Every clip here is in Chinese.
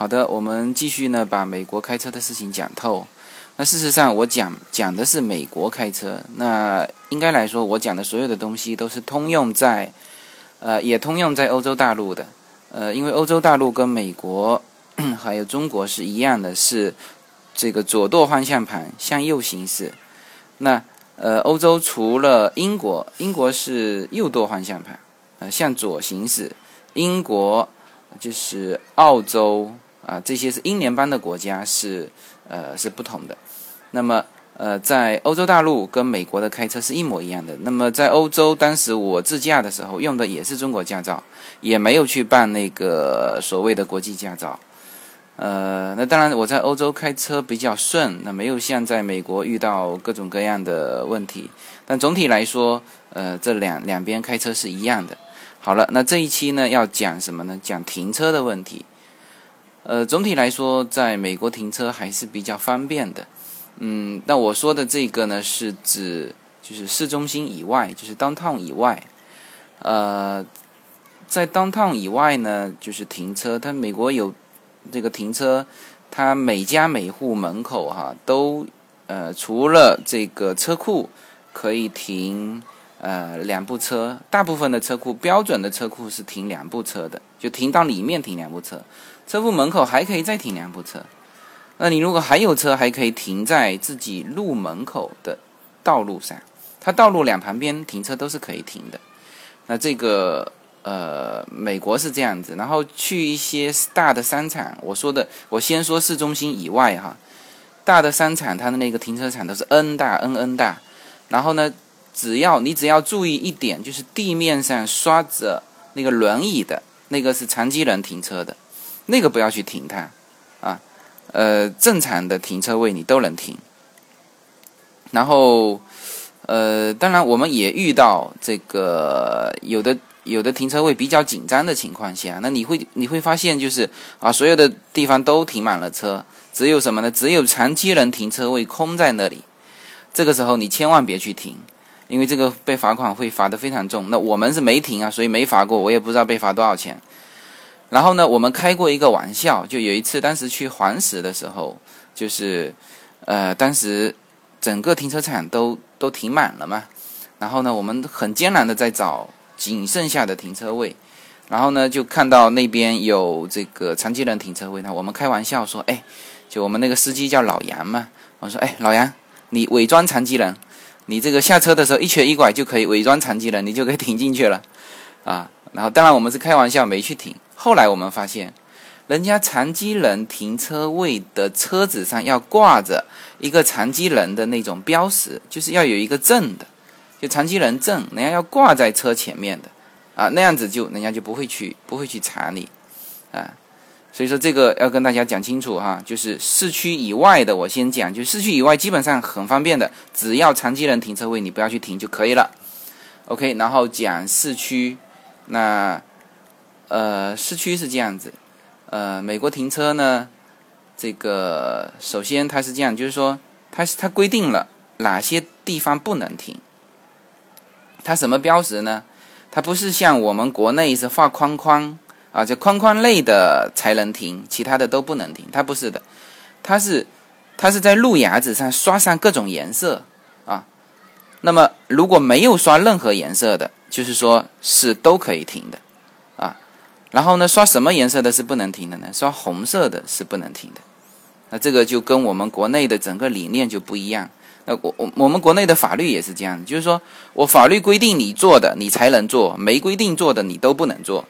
好的，我们继续呢，把美国开车的事情讲透。那事实上，我讲的是美国开车。那应该来说，我讲的所有的东西都是也通用在欧洲大陆的。因为欧洲大陆跟美国还有中国是一样的，是这个左舵方向盘向右行驶。那欧洲除了英国是右舵方向盘，向左行驶。英国就是澳洲啊，这些是英联邦的国家是不同的。那么在欧洲大陆跟美国的开车是一模一样的。那么在欧洲，当时我自驾的时候用的也是中国驾照，也没有去办那个所谓的国际驾照。那当然我在欧洲开车比较顺，那没有像在美国遇到各种各样的问题。但总体来说，这两边开车是一样的。好了，那这一期呢要讲什么呢？讲停车的问题。总体来说，在美国停车还是比较方便的。那我说的这个呢，是指就是市中心以外，就是 downtown 以外。在 downtown 以外呢，就是停车，它美国有这个停车，它每家每户门口都除了这个车库可以停两部车，大部分的车库标准的车库是停两部车的，就停到里面停两部车，车库门口还可以再停两部车。那你如果还有车，还可以停在自己路门口的道路上，它道路两旁边停车都是可以停的。那这个美国是这样子。然后去一些大的商场，我先说市中心以外大的商场它的那个停车场都是 N 大。然后呢，只要注意一点，就是地面上刷着那个轮椅的，那个是残疾人停车的，那个不要去停它啊。正常的停车位你都能停。然后当然我们也遇到这个有的停车位比较紧张的情况下，那你会发现就是所有的地方都停满了车，只有什么呢？只有残疾人停车位空在那里。这个时候你千万别去停，因为这个被罚款会罚得非常重。那我们是没停所以没罚过，我也不知道被罚多少钱。然后呢，我们开过一个玩笑，就有一次当时去黄石的时候，就是当时整个停车场都停满了嘛。然后呢，我们很艰难的在找仅剩下的停车位，然后呢就看到那边有这个残疾人停车位。那我们开玩笑说，就我们那个司机叫老杨嘛，我说老杨，你伪装残疾人，你这个下车的时候一瘸一拐就可以伪装残疾人，你就可以停进去了啊。然后当然我们是开玩笑没去停。后来我们发现，人家残疾人停车位的车子上要挂着一个残疾人的那种标识，就是要有一个证的，就残疾人证，人家要挂在车前面的啊，那样子人家就不会去查你啊。所以说这个要跟大家讲清楚就是市区以外的我先讲，就市区以外基本上很方便的，只要残疾人停车位你不要去停就可以了。 OK， 然后讲市区。那市区是这样子，美国停车呢，这个首先它是这样，就是说它规定了哪些地方不能停。它什么标识呢？它不是像我们国内是画框框就框框内的才能停，其他的都不能停。它不是的，它是在路牙子上刷上各种颜色那么如果没有刷任何颜色的，就是说是都可以停的然后呢，刷什么颜色的是不能停的呢？刷红色的是不能停的。那这个就跟我们国内的整个理念就不一样。那我们国内的法律也是这样，就是说我法律规定你做的你才能做，没规定做的你都不能做。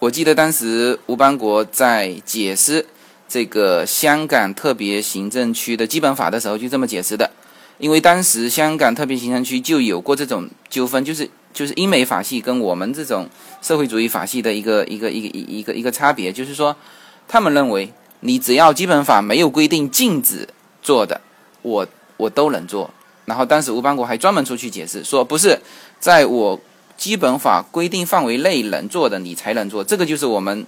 我记得当时吴邦国在解释这个香港特别行政区的基本法的时候就这么解释的。因为当时香港特别行政区就有过这种纠纷，就是英美法系跟我们这种社会主义法系的一个差别，就是说他们认为你只要基本法没有规定禁止做的，我都能做。然后当时吴邦国还专门出去解释说，不是在我基本法规定范围内能做的你才能做。这个就是我们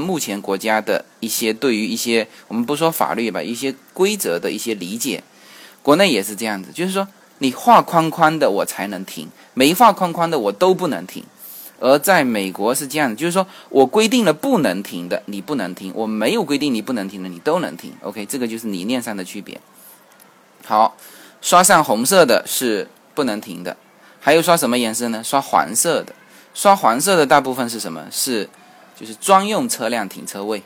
目前国家的一些对于一些我们不说法律吧，一些规则的一些理解。国内也是这样子，就是说你画框框的我才能停，没画框框的我都不能停。而在美国是这样的，就是说我规定了不能停的你不能停，我没有规定你不能停的你都能停。 OK， 这个就是理念上的区别。好，刷上红色的是不能停的，还有刷什么颜色呢？刷黄色的。刷黄色的大部分是什么？是就是专用车辆停车位，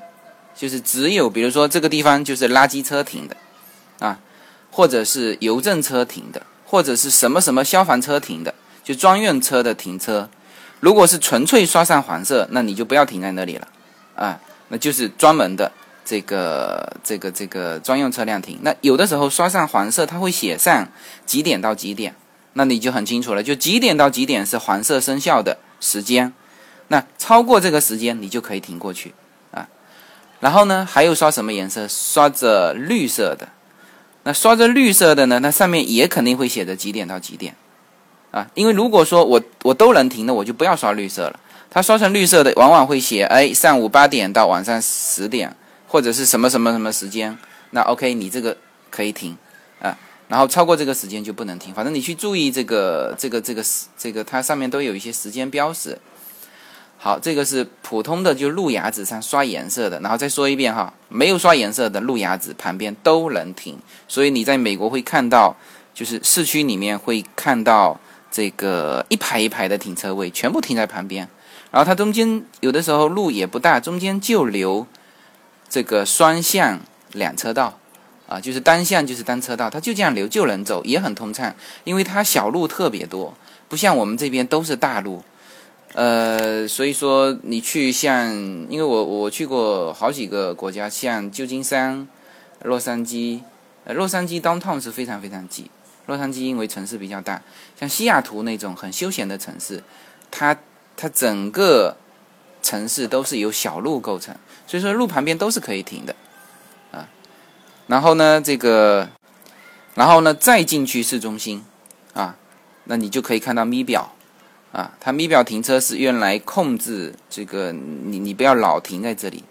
就是只有比如说这个地方就是垃圾车停的啊，或者是邮政车停的，或者是什么什么消防车停的，就专用车的停车。如果是纯粹刷上黄色，那你就不要停在那里了啊，那就是专门的这个专用车辆停。那有的时候刷上黄色它会写上几点到几点，那你就很清楚了，就几点到几点是黄色生效的时间，那超过这个时间你就可以停过去啊。然后呢还有刷什么颜色？刷着绿色的。那刷着绿色的呢，那上面也肯定会写着几点到几点啊，因为如果说我都能停的，我就不要刷绿色了。它刷成绿色的往往会写上午8点到晚上10点，或者是什么什么什么时间，那 OK 你这个可以停啊，然后超过这个时间就不能停。反正你去注意这个它上面都有一些时间标识。好，这个是普通的，就路牙子上刷颜色的。然后再说一遍哈，没有刷颜色的路牙子旁边都能停。所以你在美国会看到，就是市区里面会看到这个一排一排的停车位，全部停在旁边。然后它中间有的时候路也不大，中间就留这个双向两车道啊，就是单向就是单车道，它就这样留就能走，也很通畅。因为它小路特别多，不像我们这边都是大路。所以说你去像，因为我去过好几个国家，像旧金山、洛杉矶，洛杉矶 downtown 是非常非常挤，洛杉矶因为城市比较大，像西雅图那种很休闲的城市，它整个城市都是由小路构成，所以说路旁边都是可以停的啊。然后呢再进去市中心啊，那你就可以看到咪表。啊，它咪表停车是用来控制这个你不要老停在这里。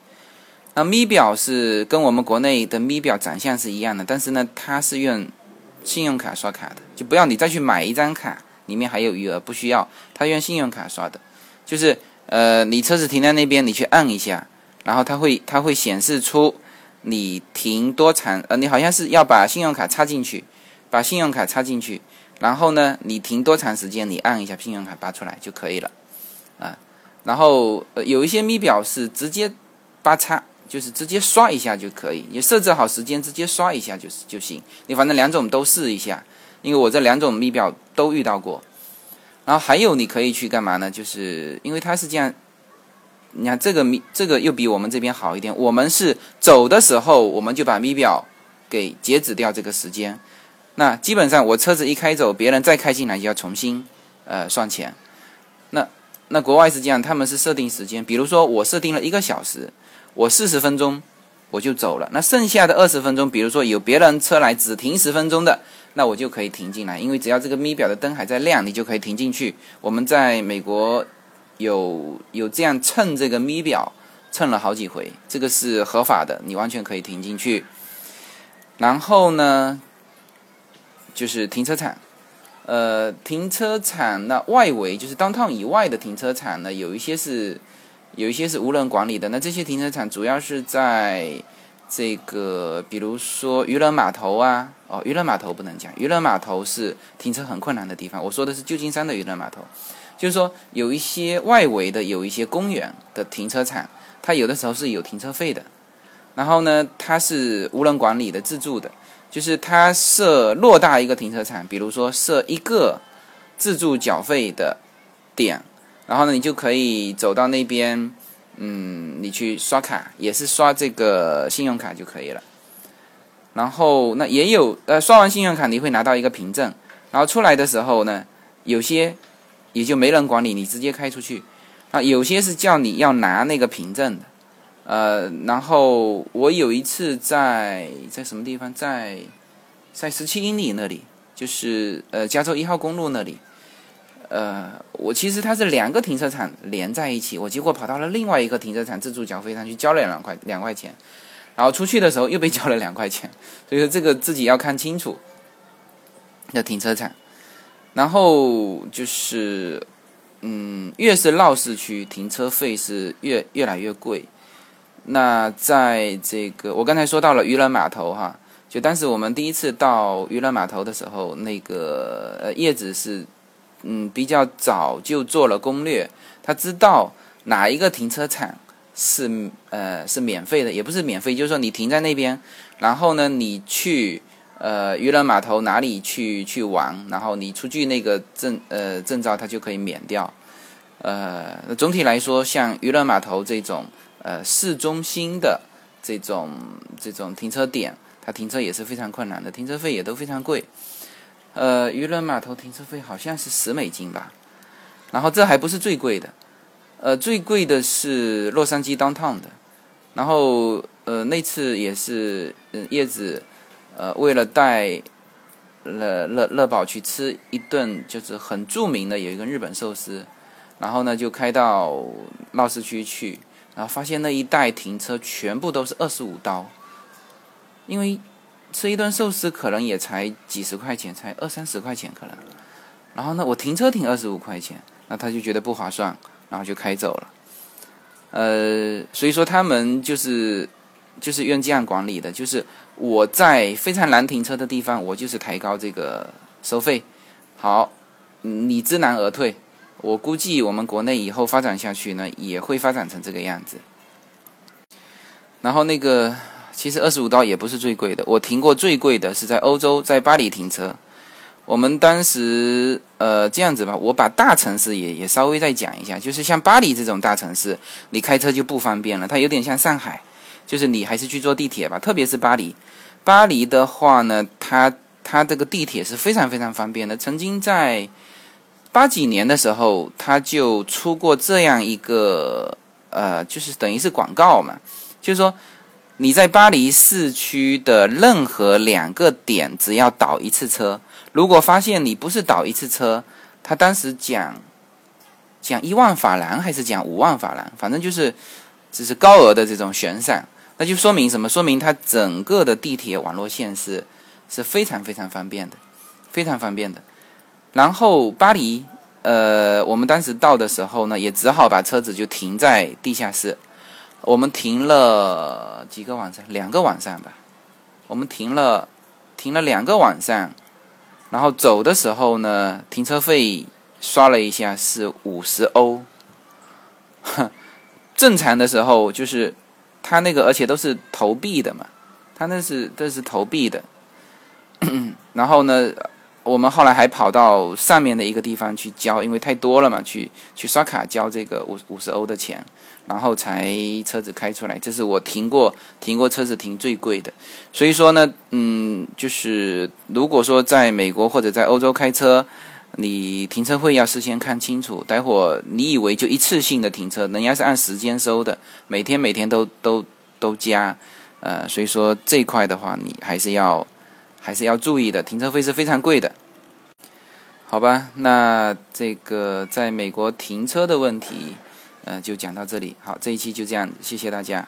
那咪表是跟我们国内的咪表长相是一样的，但是呢它是用信用卡刷卡的，就不要你再去买一张卡里面还有余额，不需要，它用信用卡刷的。就是你车子停在那边，你去按一下，然后它会显示出你停多长，你好像是要把信用卡插进去，然后呢你停多长时间，你按一下信用卡拔出来就可以了啊。然后有一些咪表是直接拔插，就是直接刷一下就可以，你设置好时间直接刷一下就行，你反正两种都试一下，因为我这两种咪表都遇到过。然后还有你可以去干嘛呢？就是因为它是这样，你看这个又比我们这边好一点，我们是走的时候我们就把咪表给截止掉这个时间，那基本上我车子一开走，别人再开进来就要重新算钱。那国外是这样，他们是设定时间，比如说我设定了1个小时，我40分钟我就走了，那剩下的20分钟，比如说有别人车来只停10分钟的，那我就可以停进来，因为只要这个咪表的灯还在亮，你就可以停进去。我们在美国有这样蹭这个咪表蹭了好几回，这个是合法的，你完全可以停进去。然后呢就是停车场，停车场呢外围就是downtown以外的停车场呢，有一些是无人管理的。那这些停车场主要是在这个，比如说渔人码头啊，渔人码头不能讲，渔人码头是停车很困难的地方。我说的是旧金山的渔人码头，就是说有一些外围的有一些公园的停车场，它有的时候是有停车费的，然后呢它是无人管理的自助的。就是它设偌大一个停车场，比如说设1个自助缴费的点，然后呢你就可以走到那边，你去刷卡，也是刷这个信用卡就可以了。然后那也有刷完信用卡你会拿到一个凭证，然后出来的时候呢，有些也就没人管理，你直接开出去啊，有些是叫你要拿那个凭证的。然后我有一次在什么地方，在17英里那里，就是加州1号公路那里，我其实它是2个停车场连在一起，我结果跑到了另外一个停车场自助缴费上去交了2块钱，然后出去的时候又被交了2块钱，所以说这个自己要看清楚的停车场。然后就是越是闹市区，停车费是越来越贵。那在这个我刚才说到了渔人码头哈，就当时我们第一次到渔人码头的时候，那个叶子是比较早就做了攻略，他知道哪一个停车场是免费的，也不是免费，就是说你停在那边，然后呢你去渔人码头哪里去玩，然后你出具那个证照，它就可以免掉。总体来说，像渔人码头这种市中心的这种停车点，它停车也是非常困难的，停车费也都非常贵。渔人码头停车费好像是$10吧，然后这还不是最贵的，最贵的是洛杉矶 downtown 的。然后那次也是叶子为了带乐宝去吃一顿就是很著名的有一个日本寿司，然后呢就开到闹市区去，然后发现那一带停车全部都是$25，因为吃一顿寿司可能也才几十块钱，才20-30块钱可能。然后呢我停车停25块钱，那他就觉得不划算，然后就开走了。所以说他们就是用这样管理的，就是我在非常难停车的地方，我就是抬高这个收费，好，你知难而退。我估计我们国内以后发展下去呢，也会发展成这个样子。然后那个其实$25也不是最贵的，我停过最贵的是在欧洲，在巴黎停车。我们当时这样子吧，我把大城市也稍微再讲一下，就是像巴黎这种大城市，你开车就不方便了，它有点像上海。就是你还是去坐地铁吧，特别是巴黎。巴黎的话呢，它这个地铁是非常非常方便的。曾经在1989年的时候，它就出过这样一个就是等于是广告嘛，就是说你在巴黎市区的任何2个点，只要倒一次车，如果发现你不是倒一次车，他当时讲1万法郎还是讲5万法郎，反正就是高额的这种悬赏。那就说明什么？说明它整个的地铁网络线是非常非常方便的，非常方便的。然后巴黎，我们当时到的时候呢，也只好把车子就停在地下室。我们停了几个晚上，2个晚上吧。我们停了2个晚上，然后走的时候呢，停车费刷了一下是50欧。正常的时候就是他那个，而且都是投币的嘛，他这是投币的。然后呢我们后来还跑到上面的一个地方去交，因为太多了嘛，去刷卡交这个50欧的钱，然后才车子开出来。这是我停过车子停最贵的。所以说呢就是如果说在美国或者在欧洲开车，你停车费要事先看清楚，待会儿你以为就一次性的停车，人家是按时间收的，每天都加，所以说这一块的话，你还是要注意的，停车费是非常贵的，好吧？那这个在美国停车的问题，就讲到这里，好，这一期就这样，谢谢大家。